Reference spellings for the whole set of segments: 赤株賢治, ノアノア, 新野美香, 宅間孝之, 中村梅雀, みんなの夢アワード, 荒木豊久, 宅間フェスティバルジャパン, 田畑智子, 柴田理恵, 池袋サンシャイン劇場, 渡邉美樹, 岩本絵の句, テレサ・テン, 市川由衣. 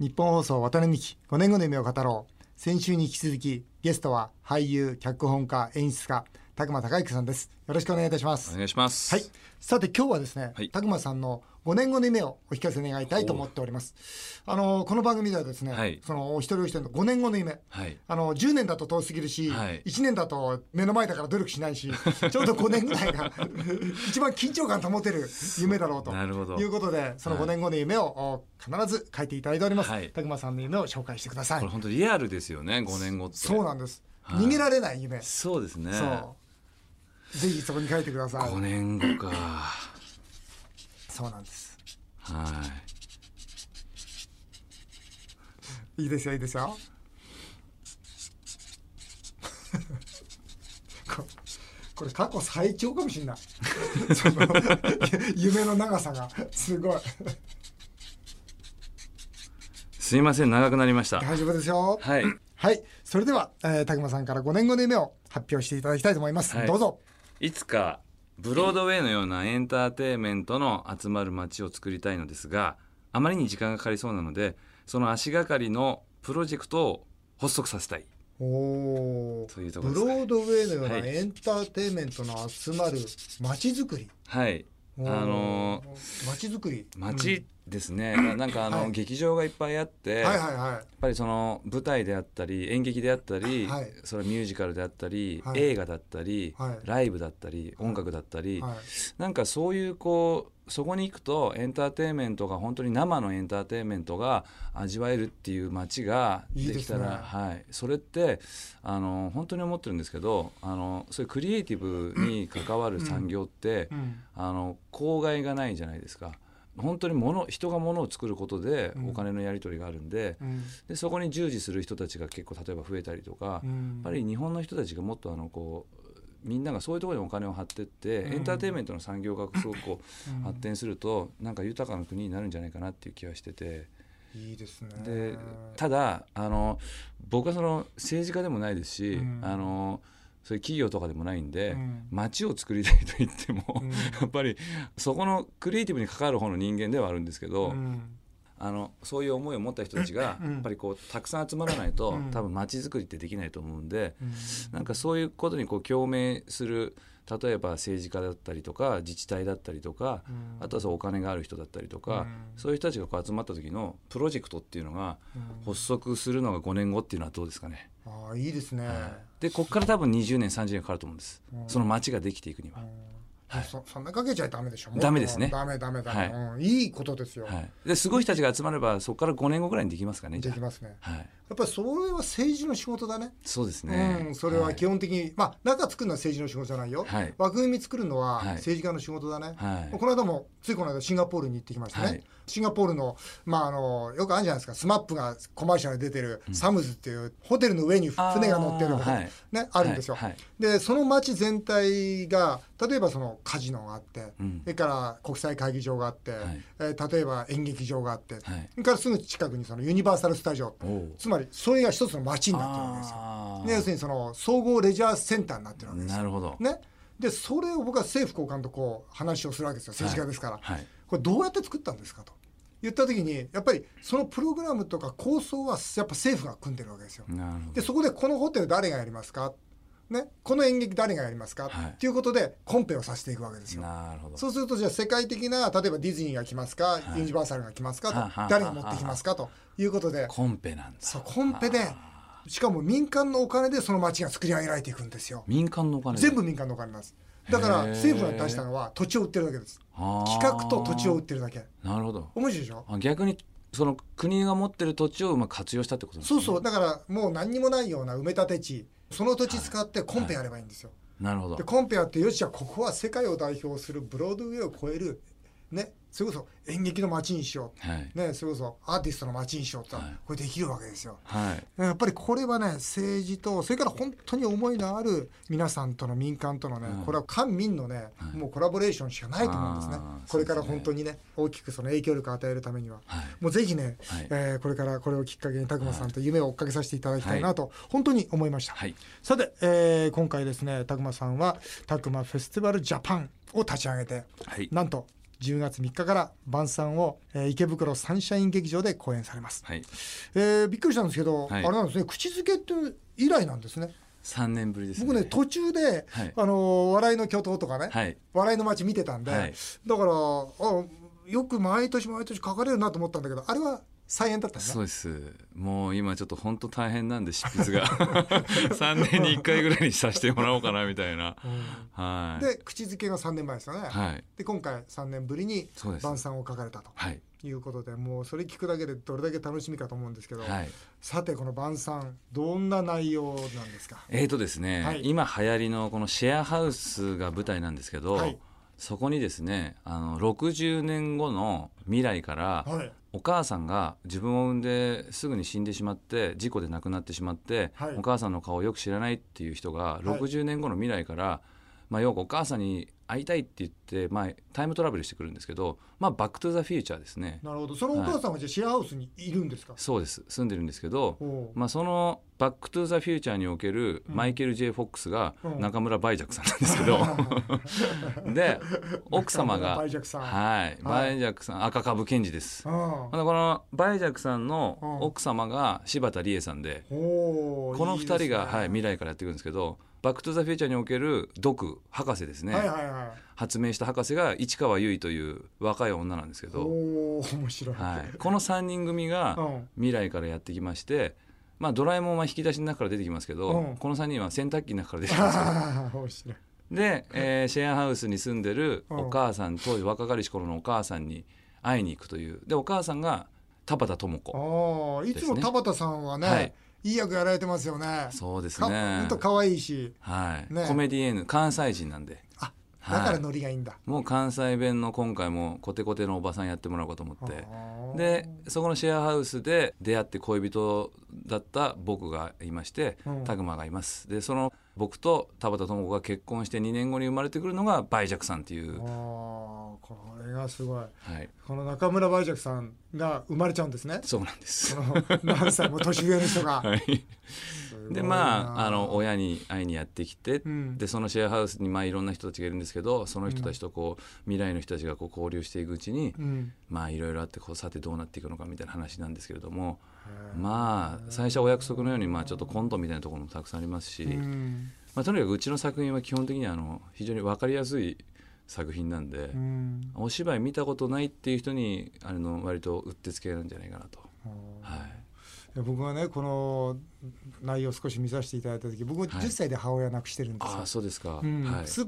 日本放送渡辺美希5年後の夢を語ろう。先週に引き続きゲストは俳優、脚本家、演出家宅間孝之さんです。よろしくお願いいたします。お願いします、はい、さて今日はですね、はい、宅間さんの5年後の夢をお聞かせ願いたいと思っております。この番組ではですね、はい、そのお一人お一人の5年後の夢、はい、10年だと遠すぎるし、はい、1年だと目の前だから努力しないし、はい、ちょうど5年ぐらいが一番緊張感保てる夢だろうということで、その5年後の夢を必ず書いていただいております、はい、宅間さんの夢を紹介してください。これ本当にリアルですよね。5年後ってそうなんです、はい、逃げられない夢。そうですね。そうぜひそこに書いてください。5年後かそうなんです。はい、いいですよいいですよこれ過去最長かもしれないその夢の長さがすごいすいません長くなりました。大丈夫ですよ。はい、はい、それでは、宅間さんから5年後の夢を発表していただきたいと思います、はい、どうぞ。いつかブロードウェイのようなエンターテインメントの集まる街を作りたいのですが、あまりに時間がかかりそうなので、その足がかりのプロジェクトを発足させたい。というところですね。ブロードウェイのようなエンターテインメントの集まる街づくり。はい。街づくり。街ですね。なんかはい、劇場がいっぱいあって、はいはいはい、やっぱりその舞台であったり演劇であったり、はい、それミュージカルであったり、はい、映画だったり、はい、ライブだったり、はい、音楽だったり、はい、なんかそういうこうそこに行くとエンターテインメントが本当に生のエンターテインメントが味わえるっていう街ができたらいい、ね、はい、それって本当に思ってるんですけど、そういうクリエイティブに関わる産業って、うんうん、公害がないじゃないですか。本当に人が物を作ることでお金のやり取りがあるん でそこに従事する人たちが結構例えば増えたりとか、うん、やっぱり日本の人たちがもっとこうみんながそういうところにお金を張ってって、うん、エンターテインメントの産業がすごくこう、うん、発展するとなんか豊かな国になるんじゃないかなっていう気はしてて。いいですね。でただ僕はその政治家でもないですし、うん、そういう企業とかでもないんで、うん、街を作りたいと言っても、うん、やっぱりそこのクリエイティブに関わる方の人間ではあるんですけど、うん、そういう思いを持った人たちがやっぱりこうたくさん集まらないと、うん、多分街づくりってできないと思うんで、うん、なんかそういうことにこう共鳴する例えば政治家だったりとか自治体だったりとか、うん、あとはそうお金がある人だったりとか、うん、そういう人たちがこう集まった時のプロジェクトっていうのが発足するのが5年後っていうのはどうですかね。ああいいですね、はい、でここから多分20年30年かかると思うんです、うん、その街ができていくには、うん、はい、そんなかけちゃダメでしょ。ダメですね。ダメ、はい、うん、いいことですよ、はい、ですごい人たちが集まればそこから5年後ぐらいにできますかね。できますね、はい、やっぱりそれは政治の仕事だね。そうですね、うん、それは基本的に、はい、まあ中作るのは政治の仕事じゃないよ、はい、枠組み作るのは政治家の仕事だね、はい、この間もついこの間シンガポールに行ってきましたね、はい、シンガポールの、まあ、よくあるじゃないですか、スマップがコマーシャルに出てる、うん、サムズっていうホテルの上に船が乗ってるのが、はい、ね、あるんですよ、はいはい、でその街全体が例えばそのカジノがあって、うん、それから国際会議場があって、はい、例えば演劇場があって、はい、それからすぐ近くにそのユニバーサルスタジオ、つまりそれが一つの街になってるわけですよ、ね、要するにその総合レジャーセンターになってるわけですよ。なるほど、ね、でそれを僕は政府高官とこう話をするわけですよ、政治家ですから、はいはい、これどうやって作ったんですかと言った時にやっぱりそのプログラムとか構想はやっぱ政府が組んでるわけですよ。でそこでこのホテル誰がやりますかね、この演劇誰がやりますか、はい、っていうことでコンペをさせていくわけですよ。なるほど。そうするとじゃあ世界的な例えばディズニーが来ますか、はい、ユニバーサルが来ますかと、はい、誰が持ってきますかということでコンペなんだ。そうコンペでしかも民間のお金でその街が作り上げられていくんですよ。民間のお金で全部民間のお金なんです。だから政府が出したのは土地を売ってるだけです。企画と土地を売ってるだけ。なるほど。面白いでしょ。逆にその国が持ってる土地をうまく活用したってことなんですね。そうそう。だからもう何にもないような埋め立て地その土地使ってコンペやればいいんですよ、はいはい、なるほど。でコンペやってよしじゃあここは世界を代表するブロードウェイを超える、ね、それこそ演劇の街にしよう、はい、ね、それこそアーティストの街にしようって、はい、これできるわけですよ、はい、やっぱりこれはね政治とそれから本当に思いのある皆さんとの民間とのね、はい、これは官民のね、はい、もうコラボレーションしかないと思うんですね、はい、これから本当にね大きくその影響力を与えるためには、はい、もうぜひね、はい、これからこれをきっかけに宅間さんと夢を追っかけさせていただきたいなと本当に思いました、はい、さて、今回ですね宅間さんは宅間フェスティバルジャパンを立ち上げて、はい、なんと10月3日から晩餐を、池袋サンシャイン劇場で公演されます、はい。びっくりしたんですけど、はい、あれなんですね、口づけって以来なんですね。3年ぶりですね。僕ね途中で、はい、笑いの巨頭とかね、はい、笑いの街見てたんで、はい、だからよく毎年書かれるなと思ったんだけど、あれは再演だったね。そうです。もう今ちょっと本当大変なんで執筆が3年に1回ぐらいにさせてもらおうかなみたいな、うん、はい。で口づけが3年前ですよね、はい。で今回3年ぶりに晩餐を書かれたということで、もうそれ聞くだけでどれだけ楽しみかと思うんですけど、はい、さてこの晩餐どんな内容なんですか。ですね、はい、今流行りのこのシェアハウスが舞台なんですけど、はい、そこにですね60年後の未来から、はい、お母さんが自分を産んですぐに死んでしまって事故で亡くなってしまって、はい、お母さんの顔をよく知らないっていう人が60年後の未来から、はい、要はお母さんに会いたいって言って、タイムトラベルしてくるんですけど、バックトゥザフューチャーですね。なるほど。そのお母さんはじゃあシェアハウスにいるんですか。はい、そうです。住んでるんですけど、そのバックトゥザフューチャーにおけるマイケル J フォックスが中村梅雀さんなんですけど、うん、で奥様が梅雀さん、はい、梅雀さん、赤株賢治です。この梅雀さんの奥様が柴田理恵さんで、この2人がいい、ね、はい、未来からやってくるんですけど、バックトゥザフューチャーにおけるドク博士ですね、はいはいはい、発明した博士が市川由衣という若い女なんですけど、面白い、はい、この3人組が未来からやってきまして、ドラえもんは引き出しの中から出てきますけど、この3人は洗濯機の中から出てきますけど面白い。で、シェアハウスに住んでるお母さん、当時若かりし頃のお母さんに会いに行くという。でお母さんが田畑智子ですね。いつも田畑さんはね、はい、いい役やられてますよね。そうですね。ほんと可愛いし、はい、ね、コメディエヌ、関西人なんで、あ、だからノリがいいんだ、はい、もう関西弁の今回もコテコテのおばさんやってもらおうかと思って、でそこのシェアハウスで出会って恋人だった僕がいまして、タグマがいます。でその僕と田畑智子が結婚して2年後に生まれてくるのが梅雀さんっていう。これがすごい、はい、この中村梅雀さんが生まれちゃうんですね。そうなんです。何歳も年上の人が、はい、で親に会いにやってきて、でそのシェアハウスにいろんな人たちがいるんですけど、その人たちと未来の人たちが交流していくうちに、いろいろあってさてどうなっていくのかみたいな話なんですけれども、最初はお約束のようにちょっとコントみたいなところもたくさんありますし、とにかくうちの作品は基本的に非常に分かりやすい作品なんで、お芝居見たことないっていう人に割とうってつけなんじゃないかなと、はい、僕はねこの内容を少し見させていただいた時、僕10歳で母親亡くしてるんですよ、はい、あ、そうですか、はい、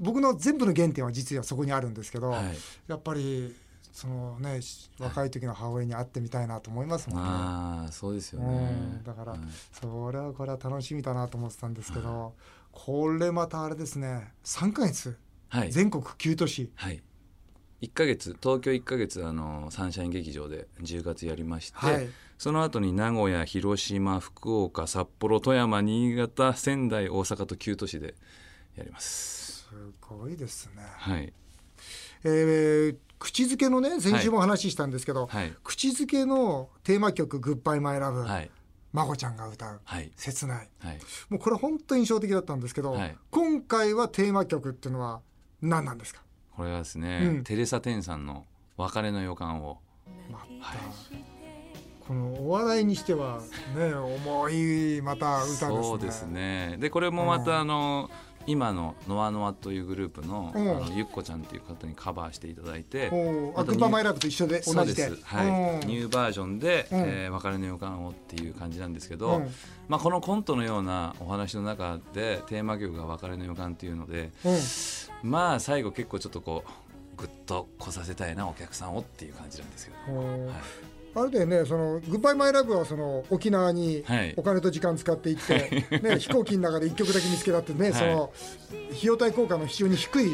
僕の全部の原点は実はそこにあるんですけど、はい、やっぱりそのね、若い時の母親に会ってみたいなと思いますもんね。あ、そうですよね、だから、はい、それはこれは楽しみだなと思ってたんですけど、はい、これまたあれですね、3ヶ月、はい、全国9都市、はい、1ヶ月東京1ヶ月サンシャイン劇場で10月やりまして、はい、その後に名古屋、広島、福岡、札幌、富山、新潟、仙台、大阪と9都市でやります。すごいですね、はい。口づけのね、先週も話したんですけど、はいはい、口づけのテーマ曲グッバイマイラブ、はい、孫ちゃんが歌う、はい、切ない、はい、もうこれ本当に印象的だったんですけど、はい、今回はテーマ曲っていうのは何なんですか。これはですね、テレサ・テンさんの別れの予感を、はい、このお笑いにしてはね重いまた歌ですね。そうですね。でこれもまた今のノアノアというグループの、ゆっこちゃんという方にカバーしていただいて、あとグッバイマイラブと一緒で同じで、そうです、はい、ニューバージョンで、別れの予感をっていう感じなんですけど、このコントのようなお話の中でテーマ曲が別れの予感っていうので、最後結構ちょっとグッと来させたいなお客さんをっていう感じなんですけど、はい、あれだよね、グッバイマイラブは沖縄にお金と時間使って行って、はいね、飛行機の中で1曲だけ見つけたってね、はい、費用対効果の非常に低い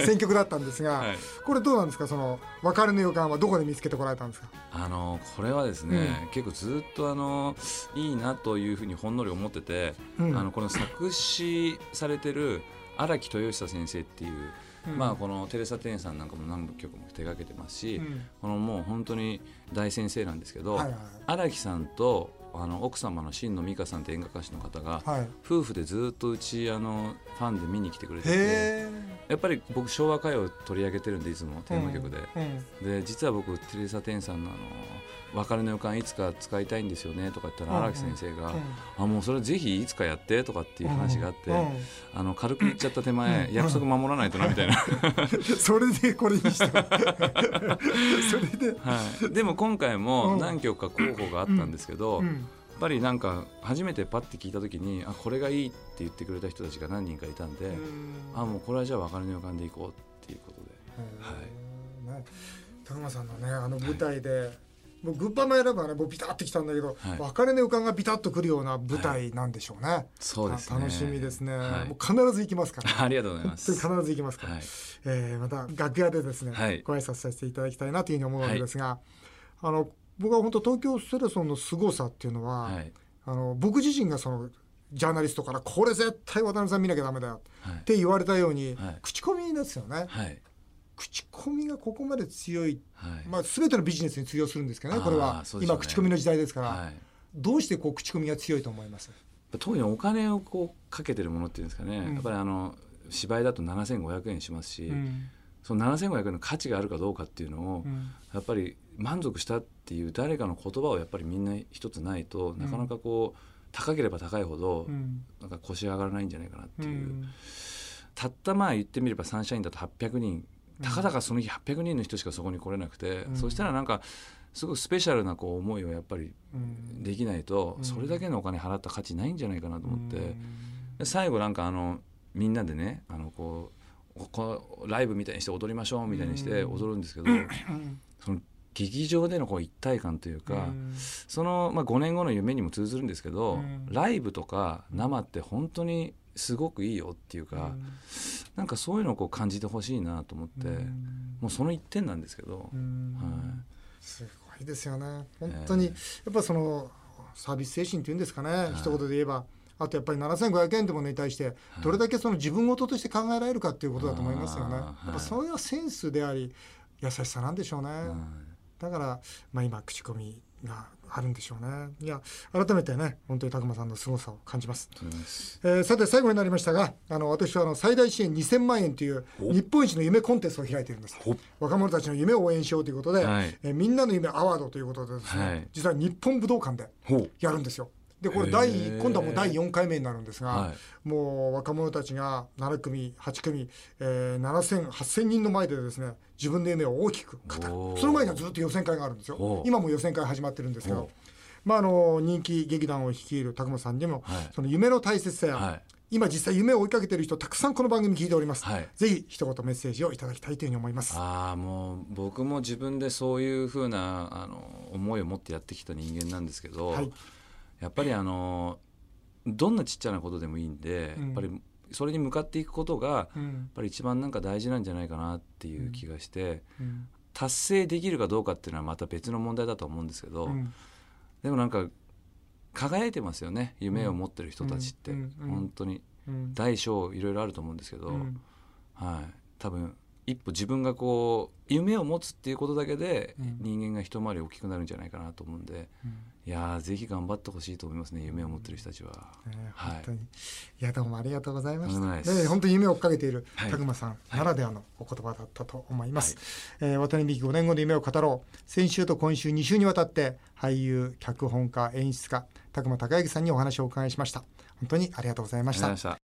選曲だったんですが、はい、これどうなんですか、別れの予感はどこで見つけてこられたんですか。これはですね、結構ずっといいなというふうにほんのり思ってて、この作詞されてる荒木豊久先生っていう、このテレサ・テンさんなんかも何曲も手がけてますし、もう本当に大先生なんですけど、荒木さんと奥様の新野美香さんって演歌歌手の方が、はい、夫婦でずっとうちファンで見に来てくれてて、やっぱり僕昭和歌謡を取り上げてるんでいつもテーマ曲で、で実は僕テレサ・テンさんの別れの予感いつか使いたいんですよねとか言ったら、荒木先生があもうそれぜひいつかやってとかっていう話があって、軽く言っちゃった手前、約束守らないとなみたいなそれでこれにしたそれで、はい、でも今回も何曲か候補があったんですけど、やっぱりなんか初めてパッて聞いた時にあこれがいいって言ってくれた人たちが何人かいたんで、あもうこれはじゃあ別れの予感でいこうっていうことで、はい、高間さんのね舞台で、はい、もうグッバイマイラブはねもうビタッときたんだけど、はい、別れの予感がビタッとくるような舞台なんでしょうね、はい、そうですね楽しみですね、はい、もう必ず行きますから、ね、ありがとうございます。必ず行きますから、はい、また楽屋でですね、はい、ご挨拶させていただきたいなというふうに思うわけですが、はい、僕は本当東京セレソンの凄さっていうのは、はい、僕自身がそのジャーナリストからこれ絶対渡辺さん見なきゃダメだよって言われたように、はい、口コミですよね、はい、口コミがここまで強い、はい、まあ、全てのビジネスに通用するんですけどね、これは今口コミの時代ですから、はい、どうしてこう口コミが強いと思います？特にお金をこうかけてるものっていうんですかね、うん、やっぱり芝居だと7500円しますし、うん、その7500円の価値があるかどうかっていうのを、うん、やっぱり満足したっていう誰かの言葉をやっぱりみんな一つないと、なかなかこう高ければ高いほどなんか腰上がらないんじゃないかなっていう、うん、たったまあ言ってみればサンシャインだと800人、たかだかその日800人の人しかそこに来れなくて、うん、そしたらなんかすごくスペシャルなこう思いをやっぱりできないと、それだけのお金払った価値ないんじゃないかなと思って、で最後なんかみんなでねこうライブみたいにして踊りましょうみたいにして踊るんですけど、その劇場でのこう一体感というか、そのまあ5年後の夢にも通ずるんですけど、ライブとか生って本当にすごくいいよっていうか、なんかそういうのをこう感じてほしいなと思って、もうその一点なんですけど、はい、すごいですよね本当に、やっぱそのサービス精神っていうんですかね、はい、一言で言えば、あとやっぱり7500円ってものに対してどれだけその自分事として考えられるかっていうことだと思いますよね、はい、やっぱそれはセンスであり優しさなんでしょうね、はい、だから、まあ、今口コミがあるんでしょうね。いや改めてね本当に高間さんの凄さを感じます、さて最後になりましたが、私は最大支援2000万円という日本一の夢コンテストを開いているんです。若者たちの夢を応援しようということで、はい、みんなの夢アワードということでですね、はい、実は日本武道館でやるんですよ。でこれ今度はもう第4回目になるんですが、はい、もう若者たちが7組8組、7000、8000人の前でですね自分の夢を大きく語る。その前にはずっと予選会があるんですよ。今も予選会始まってるんですけど、まあ、人気劇団を率いる高間さんにも、はい、その夢の大切さや、はい、今実際夢を追いかけている人たくさんこの番組聞いております、はい、ぜひ一言メッセージをいただきたいというふうに思います。もう僕も自分でそういうふうな思いを持ってやってきた人間なんですけど、はい、やっぱりどんなちっちゃなことでもいいんで、やっぱりそれに向かっていくことがやっぱり一番なんか大事なんじゃないかなっていう気がして、達成できるかどうかっていうのはまた別の問題だと思うんですけど、でもなんか輝いてますよね夢を持ってる人たちって。本当に大小いろいろあると思うんですけど、はい、多分一歩自分がこう夢を持つっていうことだけで人間が一回り大きくなるんじゃないかなと思うんで、いやぜひ頑張ってほしいと思いますね、夢を持ってる人たちは、はい、本当に。いやどうもありがとうございました。で本当に夢を追っかけている高間さんならではのお言葉だったと思います、はい、渡辺美樹5年後の夢を語ろう。先週と今週2週にわたって俳優脚本家演出家高間孝之さんにお話をお伺いしました。本当にありがとうございました。